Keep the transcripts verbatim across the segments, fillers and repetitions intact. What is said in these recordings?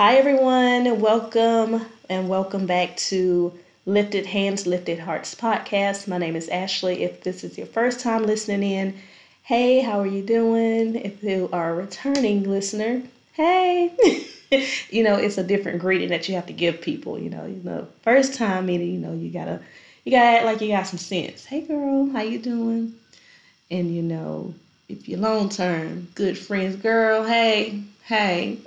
Hi everyone, welcome and welcome back to Lifted Hands, Lifted Hearts podcast. My name is Ashley. If this is your first time listening in, hey, how are you doing? If you are a returning listener, hey. You know, it's a different greeting that you have to give people, you know. You know, first time meaning, you know, you gotta you gotta act like you got some sense. Hey girl, how you doing? And you know, if you're long-term, good friends, girl, hey, hey.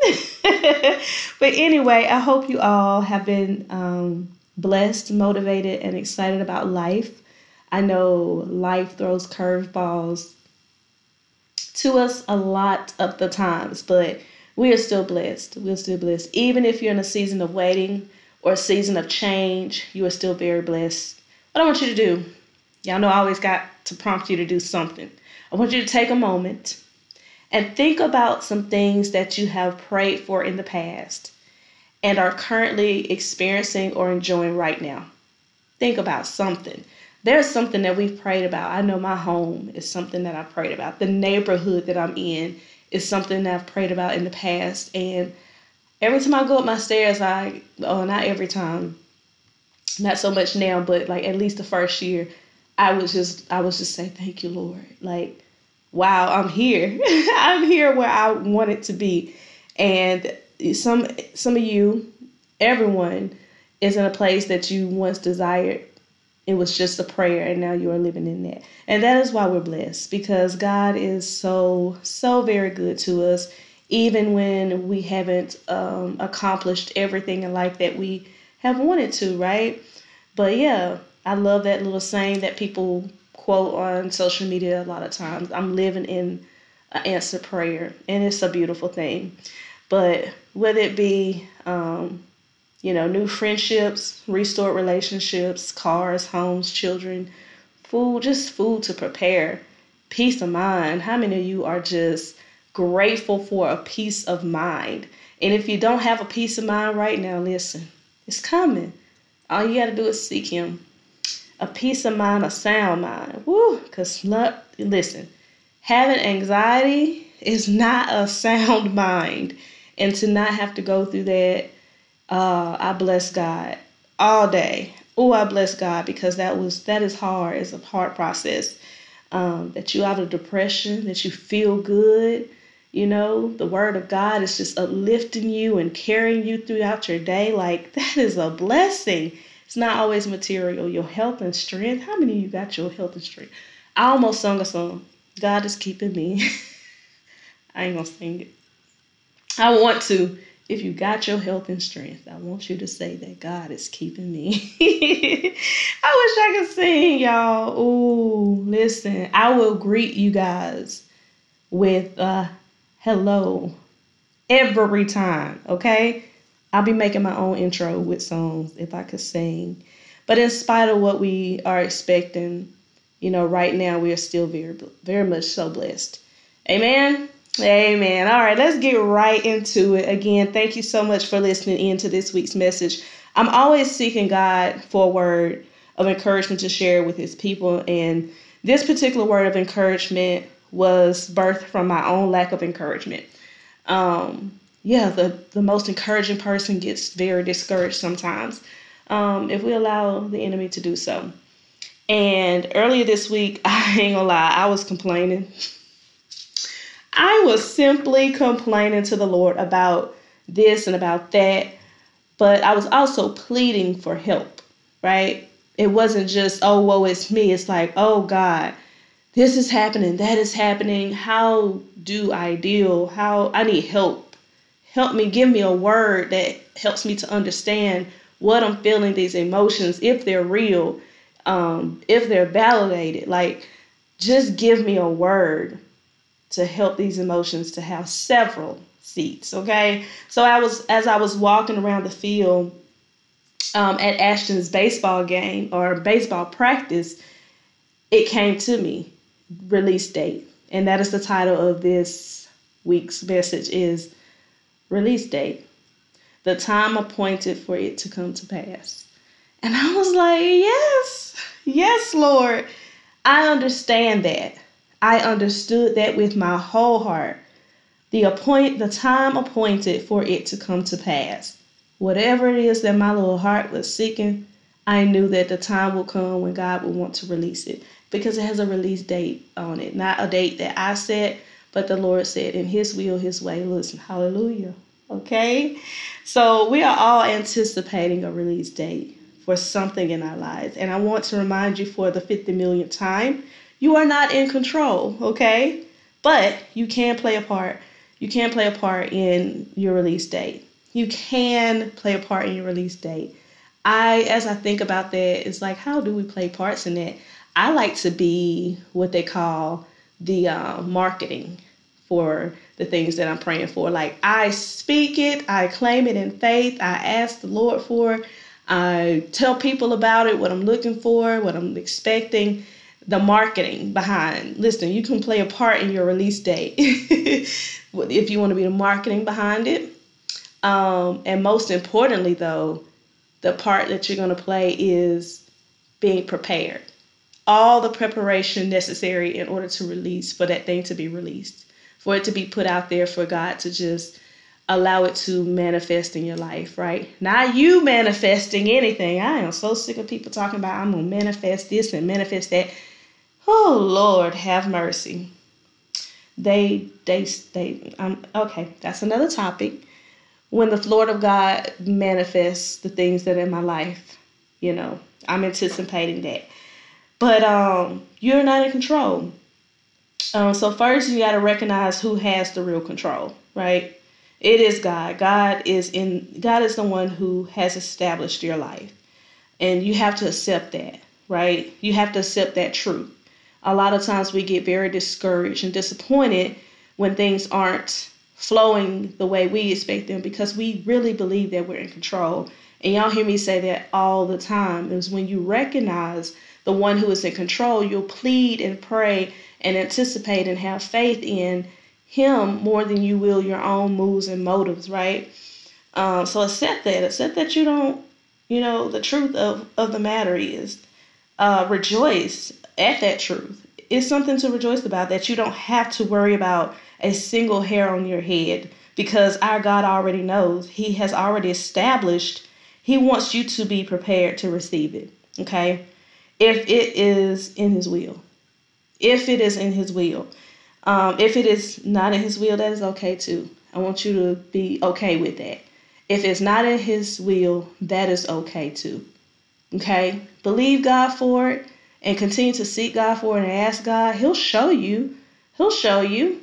But anyway, I hope you all have been um, blessed, motivated, and excited about life. I know life throws curveballs to us a lot of the times, but we are still blessed. We're still blessed. Even if you're in a season of waiting or a season of change, you are still very blessed. What I want you to do, y'all know I always got to prompt you to do something. I want you to take a moment and think about some things that you have prayed for in the past and are currently experiencing or enjoying right now. Think about something. There's something that we've prayed about. I know my home is something that I prayed about. The neighborhood that I'm in is something that I've prayed about in the past. And every time I go up my stairs, I, oh, not every time, not so much now, but like at least the first year, I was just, I was just saying, thank you, Lord. Like, wow, I'm here. I'm here where I wanted to be. And some some of you, everyone, is in a place that you once desired. It was just a prayer, and now you are living in that. And that is why we're blessed, because God is so, so very good to us, even when we haven't um, accomplished everything in life that we have wanted to, right? But yeah, I love that little saying that people quote on social media a lot of times. I'm living in an answered prayer, and it's a beautiful thing. But whether it be, um, you know, new friendships, restored relationships, cars, homes, children, food, just food to prepare, peace of mind. How many of you are just grateful for a peace of mind? And if you don't have a peace of mind right now, listen, it's coming. All you got to do is seek Him. A peace of mind, a sound mind. Woo, because listen, having anxiety is not a sound mind. And to not have to go through that, uh, I bless God all day. Oh, I bless God, because that was that is hard. It's a hard process. Um, that you out of depression, that you feel good. You know, the word of God is just uplifting you and carrying you throughout your day. Like, that is a blessing. It's not always material. Your health and strength. How many of you got your health and strength? I almost sung a song. God is keeping me. I ain't going to sing it. I want to. If you got your health and strength, I want you to say that God is keeping me. I wish I could sing, y'all. Ooh, listen. I will greet you guys with uh, hello every time, okay? I'll be making my own intro with songs if I could sing. But in spite of what we are expecting, you know, right now we are still very, very much so blessed. Amen? Amen. All right, let's get right into it. Again, thank you so much for listening in to this week's message. I'm always seeking God for a word of encouragement to share with His people. And this particular word of encouragement was birthed from my own lack of encouragement. Um... Yeah, the, the most encouraging person gets very discouraged sometimes um, if we allow the enemy to do so. And earlier this week, I ain't gonna lie, I was complaining. I was simply complaining to the Lord about this and about that. But I was also pleading for help, right? It wasn't just, oh, woe is me. It's like, oh, God, this is happening. That is happening. How do I deal? How I need help. Help me, give me a word that helps me to understand what I'm feeling, these emotions, if they're real, um, if they're validated. Like, just give me a word to help these emotions to have several seats, okay? So I was, as I was walking around the field um, at Ashton's baseball game or baseball practice, it came to me, release date. And that is the title of this week's message is, release date, the time appointed for it to come to pass. And I was like, yes, yes, Lord, I understand that. I understood that with my whole heart. the appoint the time appointed for it to come to pass. Whatever it is that my little heart was seeking, I knew that the time would come when God would want to release it, because it has a release date on it, not a date that I said, but the Lord said in his will, his way. Listen, hallelujah. Okay, so we are all anticipating a release date for something in our lives. And I want to remind you for the fifty millionth time, you are not in control, okay? But you can play a part. You can play a part in your release date. You can play a part in your release date. I, as I think about that, it's like, how do we play parts in that? I like to be what they call the uh, marketing for the things that I'm praying for. Like, I speak it, I claim it in faith, I ask the Lord for it, I tell people about it, what I'm looking for, what I'm expecting, the marketing behind. Listen, you can play a part in your release date if you want to be the marketing behind it. Um, and most importantly, though, the part that you're going to play is being prepared. All the preparation necessary in order to release, for that thing to be released, for it to be put out there, for God to just allow it to manifest in your life, right? Not you manifesting anything. I am so sick of people talking about, I'm going to manifest this and manifest that. Oh, Lord, have mercy. They, they, they, um, okay, that's another topic. When the Lord of God manifests the things that are in my life, you know, I'm anticipating that. But um, you're not in control. Um, so first, you got to recognize who has the real control, right? It is God. God is in. God is the one who has established your life, and you have to accept that, right? You have to accept that truth. A lot of times we get very discouraged and disappointed when things aren't flowing the way we expect them, because we really believe that we're in control. And y'all hear me say that all the time. Is when you recognize the one who is in control, you'll plead and pray and anticipate and have faith in him more than you will your own moves and motives, right? Um, so accept that. Accept that you don't, you know, the truth of, of the matter is, uh, rejoice at that truth. It's something to rejoice about, that you don't have to worry about a single hair on your head, because our God already knows. He has already established. He wants you to be prepared to receive it, okay? If it is in his will. If it is in his will. Um, if it is not in his will, that is okay too. I want you to be okay with that. If it's not in his will, that is okay too. Okay? Believe God for it and continue to seek God for it and ask God. He'll show you. He'll show you.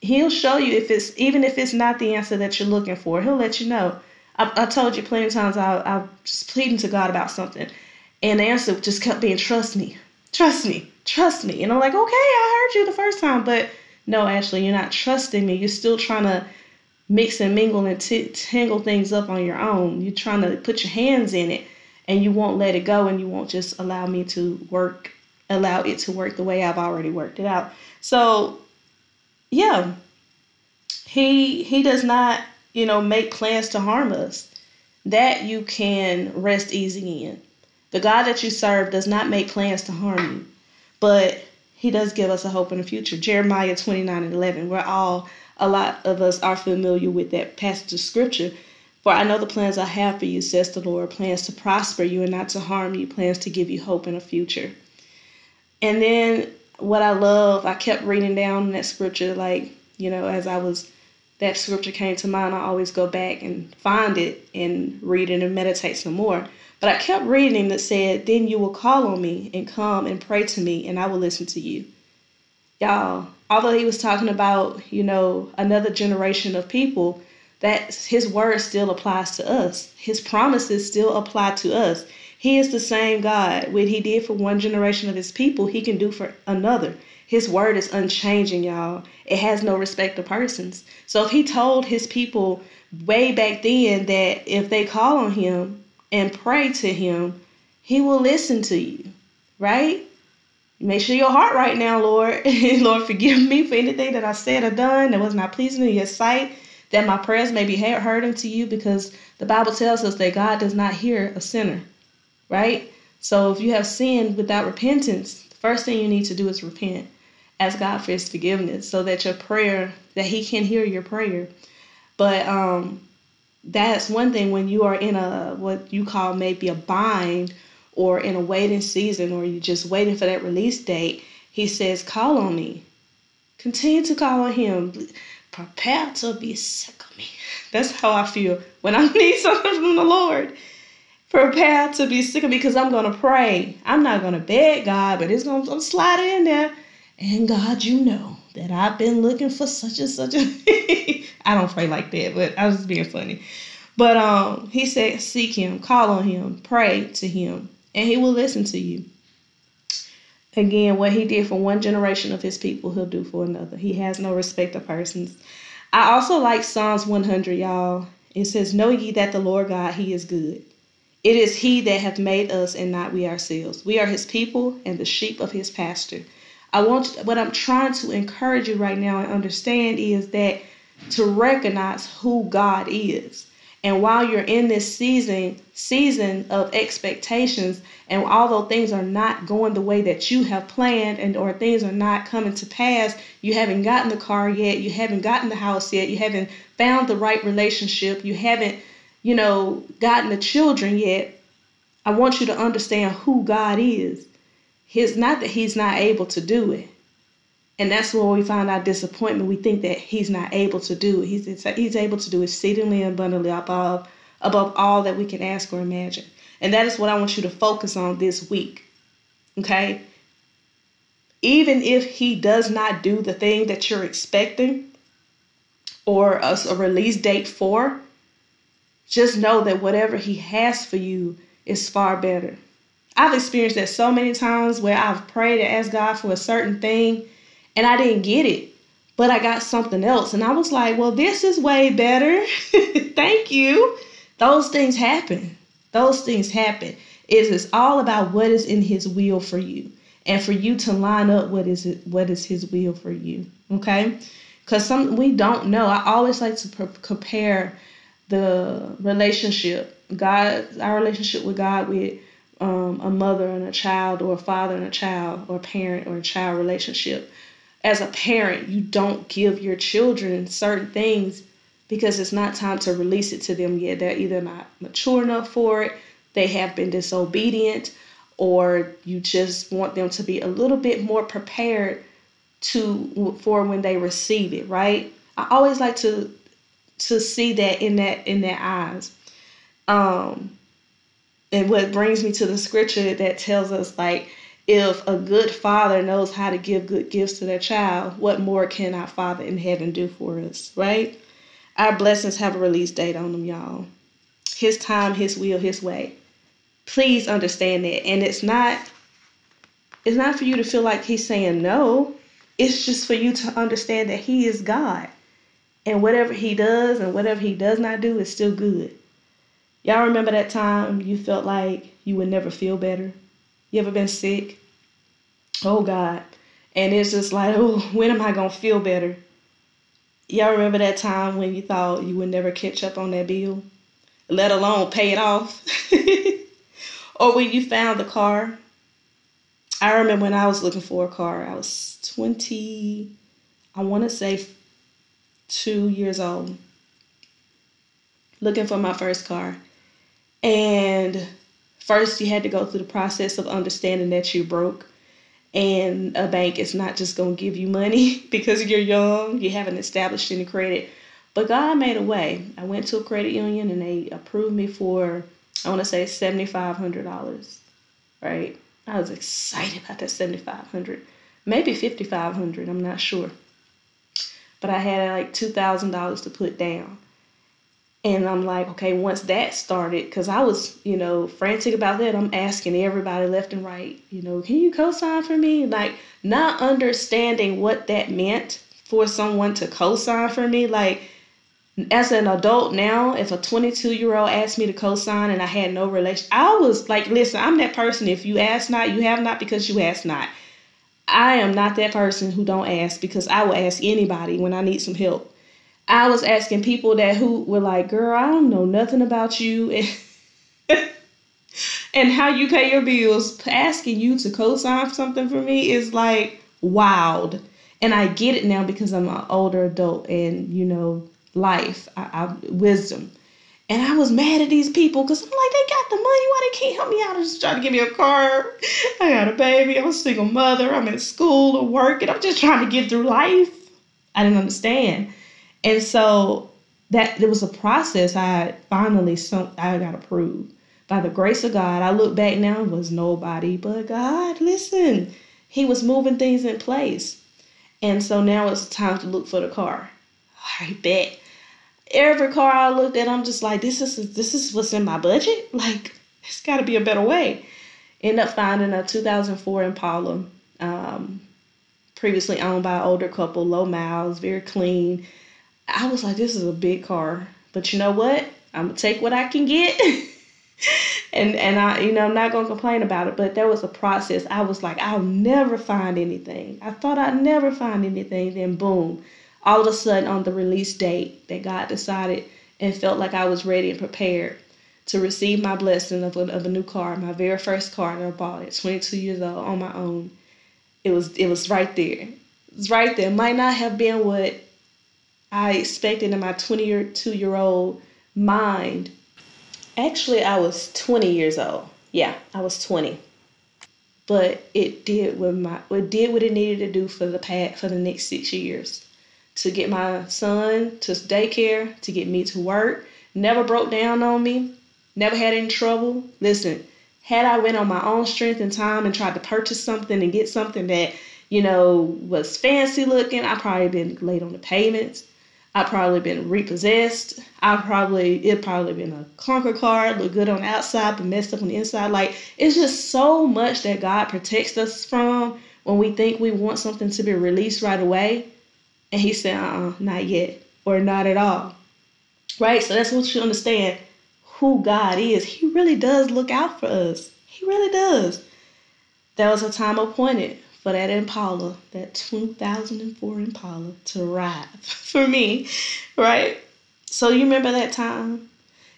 He'll show you if it's, even if it's not the answer that you're looking for. He'll let you know. I, I told you plenty of times I, I was just pleading to God about something, and the answer just kept being, trust me, trust me. Trust me. And I'm like, okay, I heard you the first time. But no, Ashley, you're not trusting me. You're still trying to mix and mingle and t- tangle things up on your own. You're trying to put your hands in it, and you won't let it go, and you won't just allow me to work, allow it to work the way I've already worked it out. So, yeah, he he does not, you know, make plans to harm us. That you can rest easy in. The God that you serve does not make plans to harm you. But he does give us a hope in the future. Jeremiah twenty-nine and eleven, where all, a lot of us are familiar with that passage of scripture. For I know the plans I have for you, says the Lord, plans to prosper you and not to harm you, plans to give you hope in a future. And then what I love, I kept reading down that scripture, like, you know, as I was, that scripture came to mind, I always go back and find it and read it and meditate some more. But I kept reading that said, then you will call on me and come and pray to me, and I will listen to you. Y'all, although he was talking about, you know, another generation of people, that his word still applies to us. His promises still apply to us. He is the same God. What he did for one generation of his people, he can do for another. His word is unchanging, y'all. It has no respect of persons. So if he told his people way back then that if they call on him and pray to him, he will listen to you, right? Make sure your heart right now, Lord. Lord, forgive me for anything that I said or done that was not pleasing in your sight, that my prayers may be heard unto you, because the Bible tells us that God does not hear a sinner, right? So if you have sinned without repentance, the first thing you need to do is repent. ask God for his forgiveness so that your prayer, that he can hear your prayer. But um, that's one thing when you are in a, what you call maybe a bind or in a waiting season, or you're just waiting for that release date, he says, call on me. Continue to call on him. Prepare to be sick of me. That's how I feel when I need something from the Lord. Prepare to be sick of me, because I'm going to pray. I'm not going to beg God, but it's going to slide in there. And God, you know that I've been looking for such and such a thing. I don't pray like that, but I was just being funny. But um, he said, seek him, call on him, pray to him, and he will listen to you. Again, what he did for one generation of his people, he'll do for another. He has no respect of persons. I also like Psalms one hundred, y'all. It says, know ye that the Lord God, he is good. It is he that hath made us and not we ourselves. We are his people and the sheep of his pasture. I want what I'm trying to encourage you right now and understand is that to recognize who God is. And while you're in this season, season of expectations, and although things are not going the way that you have planned, and or things are not coming to pass, you haven't gotten the car yet, you haven't gotten the house yet, you haven't found the right relationship, you haven't, you know, gotten the children yet, I want you to understand who God is. It's not that he's not able to do it. And that's where we find our disappointment. We think that he's not able to do it. He's, he's able to do exceedingly abundantly above, above all that we can ask or imagine. And that is what I want you to focus on this week. Okay? Even if he does not do the thing that you're expecting or a, a release date for, just know that whatever he has for you is far better. I've experienced that so many times where I've prayed and asked God for a certain thing, and I didn't get it, but I got something else. And I was like, well, this is way better. Thank you. Those things happen. Those things happen. It is all about what is in his will for you and for you to line up what is it, what is his will for you. Okay? Because some we don't know. I always like to pr- compare the relationship, God, our relationship with God with um, a mother and a child, or a father and a child, or a parent or a child relationship. As a parent, you don't give your children certain things because it's not time to release it to them yet. They're either not mature enough for it, they have been disobedient, or you just want them to be a little bit more prepared to for when they receive it, right? I always like to to see that in that in their eyes. Um, and what brings me to the scripture that tells us, like, if a good father knows how to give good gifts to their child, what more can our Father in heaven do for us, right? Our blessings have a release date on them, y'all. His time, his will, his way. Please understand that. And it's not, it's not for you to feel like he's saying no. It's just for you to understand that he is God. And whatever he does and whatever he does not do is still good. Y'all remember that time you felt like you would never feel better? You ever been sick? Oh, God. And it's just like, oh, when am I going to feel better? Y'all remember that time when you thought you would never catch up on that bill, let alone pay it off? Or when you found the car. I remember when I was looking for a car, I was twenty, I want to say two years old, looking for my first car. And first, you had to go through the process of understanding that you're broke, and a bank is not just going to give you money because you're young, you haven't established any credit. But God made a way. I went to a credit union and they approved me for, I want to say, seven thousand five hundred dollars, right? I was excited about that seven thousand five hundred dollars, maybe five thousand five hundred dollars, I'm not sure. But I had like two thousand dollars to put down. And I'm like, okay, once that started, because I was, you know, frantic about that. I'm asking everybody left and right, you know, can you co-sign for me? Like, not understanding what that meant for someone to co-sign for me. Like, as an adult now, if a twenty-two-year-old asked me to co-sign and I had no relation, I was like, listen, I'm that person. If you ask not, you have not because you ask not. I am not that person who don't ask, because I will ask anybody when I need some help. I was asking people that who were like, girl, I don't know nothing about you and, and how you pay your bills. Asking you to co-sign something for me is like wild. And I get it now because I'm an older adult and, you know, life, I, I, wisdom. And I was mad at these people because I'm like, they got the money. Why they can't help me out? They're just trying to give me a car. I got a baby. I'm a single mother. I'm in school or work. And I'm just trying to get through life. I didn't understand. And so that it was a process. I finally, some, I got approved. By the grace of God, I look back now, it was nobody but God. Listen, he was moving things in place. And so now it's time to look for the car. I bet. Every car I looked at, I'm just like, this is this is what's in my budget? Like, there's got to be a better way. End up finding a two thousand four Impala, um, previously owned by an older couple, low miles, very clean. I was like, this is a big car. But you know what? I'm going to take what I can get. And and I, you know, I'm not going to complain about it, but there was a process. I was like, I'll never find anything. I thought I'd never find anything. Then boom, all of a sudden on the release date that God decided and felt like I was ready and prepared to receive my blessing of, of a new car, my very first car that I bought at twenty-two years old on my own. It was, it was right there. It was right there. It might not have been what I expected in my twenty-two-year-old mind. Actually, I was twenty years old. Yeah, I was twenty. But it did what my it did what it needed to do for the past, for the next six years. To get my son to daycare, to get me to work. Never broke down on me. Never had any trouble. Listen, had I went on my own strength and time and tried to purchase something and get something that, you know, was fancy looking, I'd probably been late on the payments. I've probably been repossessed. I've probably, it probably been a clunker car, look good on the outside, but messed up on the inside. Like, it's just so much that God protects us from when we think we want something to be released right away. And he said, uh-uh, not yet, or not at all. Right? So that's what you understand who God is. He really does look out for us. He really does. There was a time appointed for that Impala, that two thousand four Impala to arrive for me, right? So you remember that time?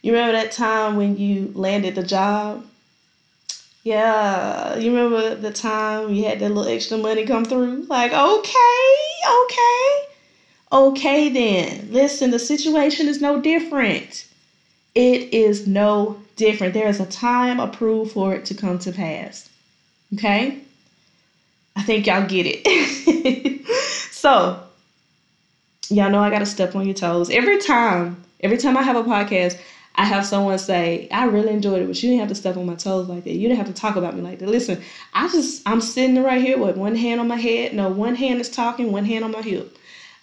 You remember that time when you landed the job? Yeah, you remember the time you had that little extra money come through? Like, okay, okay, okay then. Listen, the situation is no different. It is no different. There is a time approved for it to come to pass, okay? I think y'all get it. So, y'all know I got to step on your toes. Every time, every time I have a podcast, I have someone say, I really enjoyed it, but you didn't have to step on my toes like that. You didn't have to talk about me like that. Listen, I just, I'm sitting right here with one hand on my head. No, one hand is talking, one hand on my hip.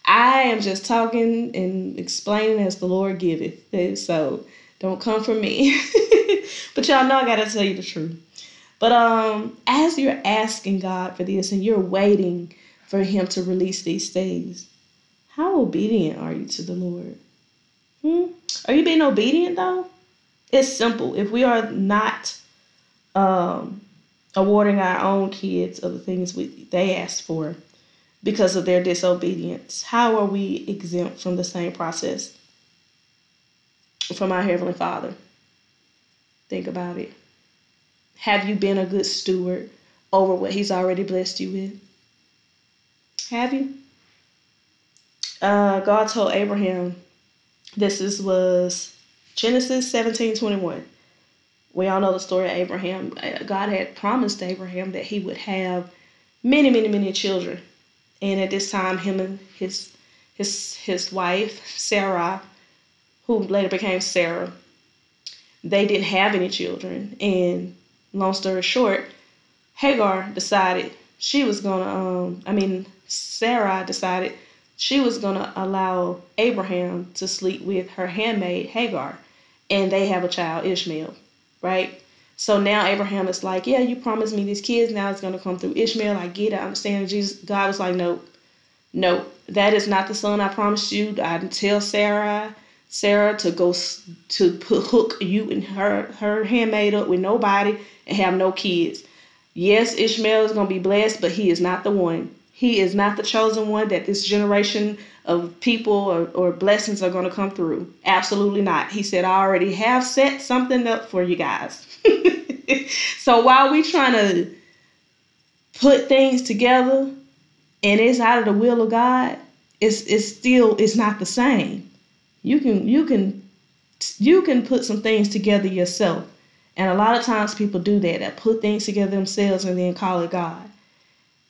I am just talking and explaining as the Lord giveth. So, don't come for me. But y'all know I got to tell you the truth. But um, as you're asking God for this and you're waiting for him to release these things, how obedient are you to the Lord? Hmm? Are you being obedient, though? It's simple. If we are not um, awarding our own kids of the things we, they asked for because of their disobedience, how are we exempt from the same process from our Heavenly Father? Think about it. Have you been a good steward over what he's already blessed you with? Have you? Uh, God told Abraham, this is, was Genesis seventeen twenty-one. We all know the story of Abraham. God had promised Abraham that he would have many, many, many children. And at this time, him and his his his wife, Sarah, who later became Sarah, they didn't have any children. And long story short, Hagar decided she was going to, um, I mean, Sarah decided she was going to allow Abraham to sleep with her handmaid, Hagar, and they have a child, Ishmael, right? So now Abraham is like, yeah, you promised me these kids, now it's going to come through Ishmael, I get it, I understand. Jesus, God was like, nope, nope, that is not the son I promised you. I didn't tell Sarah. Sarah to go to put, hook you and her, her handmaid up with nobody and have no kids. Yes, Ishmael is going to be blessed, but he is not the one. He is not the chosen one that this generation of people or, or blessings are going to come through. Absolutely not. He said, I already have set something up for you guys. So while we trying to put things together and it's out of the will of God, it's it's still it's not the same. You can you can you can put some things together yourself. And a lot of times people do that. They put things together themselves and then call it God.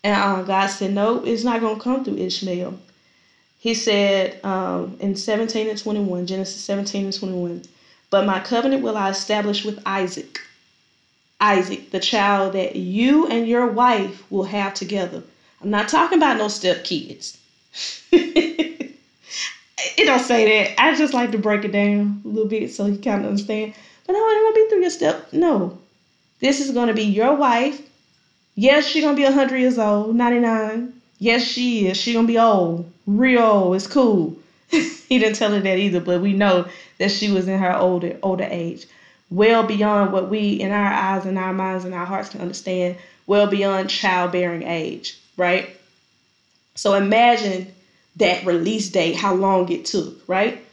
And um, God said, no, it's not going to come through Ishmael. He said um, in seventeen and twenty-one, Genesis seventeen and twenty-one, but my covenant will I establish with Isaac. Isaac, the child that you and your wife will have together. I'm not talking about no stepkids. It don't say that. I just like to break it down a little bit so you kind of understand. But no, it won't be through your step. No. This is going to be your wife. Yes, she's going to be one hundred years old, ninety-nine. Yes, she is. She's going to be old, real old. It's cool. He didn't tell her that either, but we know that she was in her older older age, well beyond what we, in our eyes and our minds and our hearts, can understand, well beyond childbearing age, right? So imagine that release date, how long it took, right?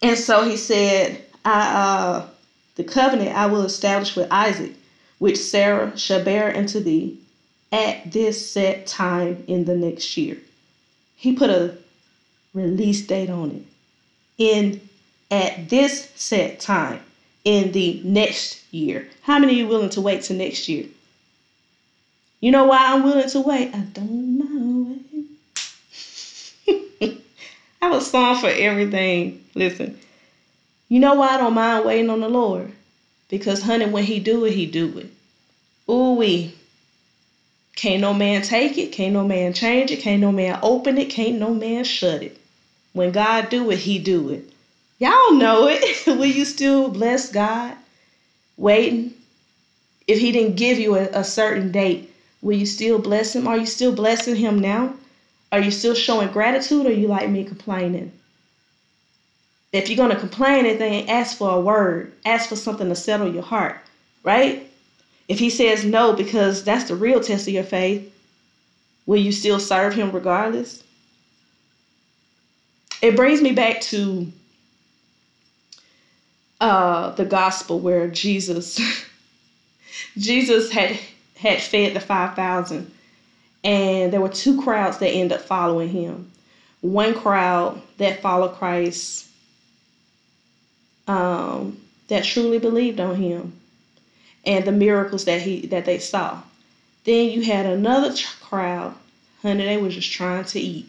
And so he said, I, uh, the covenant I will establish with Isaac, which Sarah shall bear unto thee at this set time in the next year. He put a release date on it. In at this set time in the next year. How many of you willing to wait till next year? You know why I'm willing to wait? I don't know. I have a song for everything. Listen. You know why I don't mind waiting on the Lord? Because, honey, when he do it, he do it. Ooh-wee. Can't no man take it. Can't no man change it. Can't no man open it. Can't no man shut it. When God do it, he do it. Y'all know it. Will you still bless God waiting? If he didn't give you a, a certain date, will you still bless him? Are you still blessing him now? Are you still showing gratitude, or are you like me, complaining? If you're going to complain anything, ask for a word. Ask for something to settle your heart, right? If he says no, because that's the real test of your faith, will you still serve him regardless? It brings me back to uh, the gospel where Jesus, Jesus had, had fed the five thousand, and there were two crowds that ended up following him. One crowd that followed Christ, Um, that truly believed on him and the miracles that he that they saw. Then you had another tr- crowd, honey, they were just trying to eat.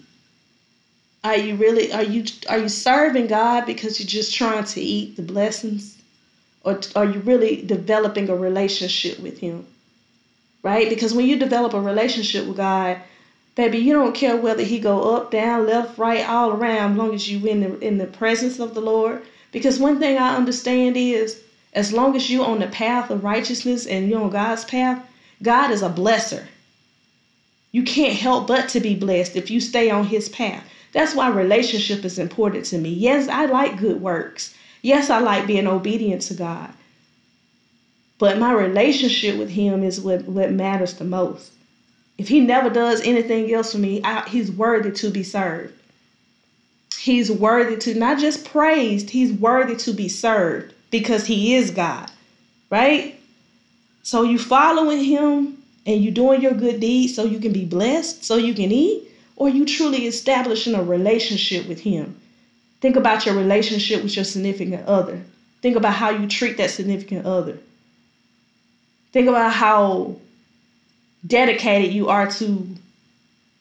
Are you really are you are you serving God because you're just trying to eat the blessings, or t- are you really developing a relationship with him? Right? Because when you develop a relationship with God, baby, you don't care whether he go up, down, left, right, all around, as long as you in the in the presence of the Lord. Because one thing I understand is, as long as you're on the path of righteousness and you're on God's path, God is a blesser. You can't help but to be blessed if you stay on his path. That's why relationship is important to me. Yes, I like good works. Yes, I like being obedient to God. But my relationship with him is what, what matters the most. If he never does anything else for me, I, he's worthy to be served. He's worthy to not just praised, he's worthy to be served because he is God, right? So you following him and you doing your good deeds so you can be blessed, so you can eat, or you truly establishing a relationship with him. Think about your relationship with your significant other. Think about how you treat that significant other. Think about how dedicated you are to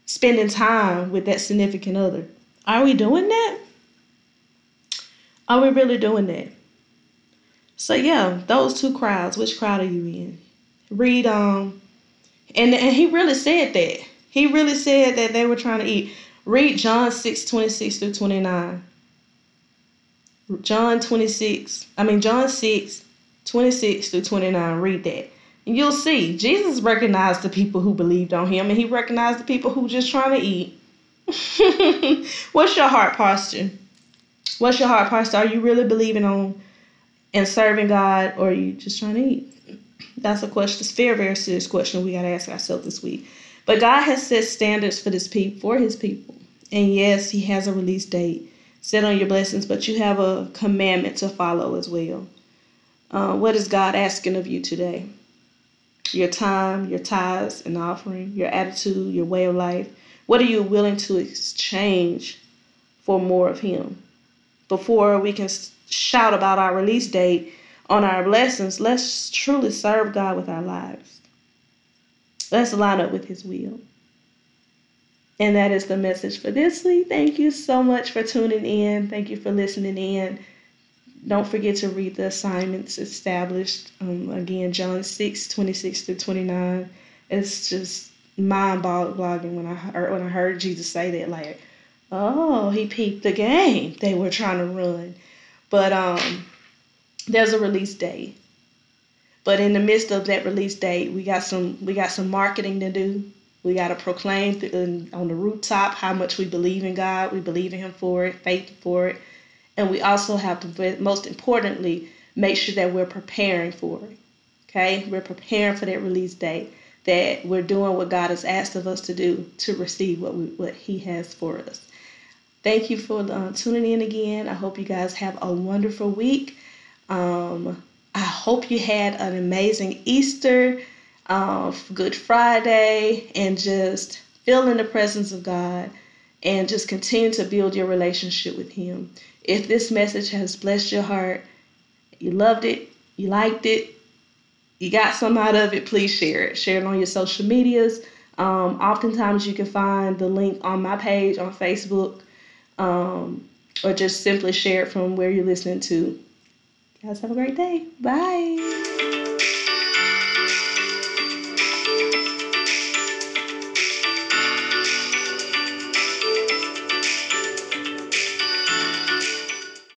spending time with that significant other. Are we doing that? Are we really doing that? So yeah, those two crowds, which crowd are you in? Read, um, and, and he really said that. He really said that they were trying to eat. Read John six, twenty-six through twenty-nine. John twenty-six, I mean, John six, twenty-six through twenty-nine, read that. And you'll see, Jesus recognized the people who believed on him, and he recognized the people who were just trying to eat. What's your heart posture? What's your heart posture? Are you really believing on and serving God, or are you just trying to eat? That's a question. It's a very, very serious question we got to ask ourselves this week. But God has set standards for this people, for his people. And yes, he has a release date. Set on your blessings, but you have a commandment to follow as well. Uh, what is God asking of you today? your time, your tithes and offering, your attitude, your way of life. What are you willing to exchange for more of him? Before we can shout about our release date on our blessings, let's truly serve God with our lives. Let's line up with his will. And that is the message for this week. Thank you so much for tuning in. Thank you for listening in. Don't forget to read the assignments established. Um, again, John six, twenty-six to twenty-nine. It's just mind-boggling when I heard, when I heard Jesus say that. Like, oh, he peeped the game they were trying to run. But um, there's a release date. But in the midst of that release date, we got some we got some marketing to do. We got to proclaim on the rooftop how much we believe in God. We believe in him for it, faith for it. And we also have to, most importantly, make sure that we're preparing for it. Okay? We're preparing for that release date, that we're doing what God has asked of us to do to receive what we, what he has for us. Thank you for uh, tuning in again. I hope you guys have a wonderful week. Um, I hope you had an amazing Easter, Uh, Good Friday, and just feel in the presence of God and just continue to build your relationship with him. If this message has blessed your heart, you loved it, you liked it, you got some out of it, please share it. Share it on your social medias. Um, oftentimes you can find the link on my page on Facebook, um, or just simply share it from where you're listening to. You guys have a great day. Bye.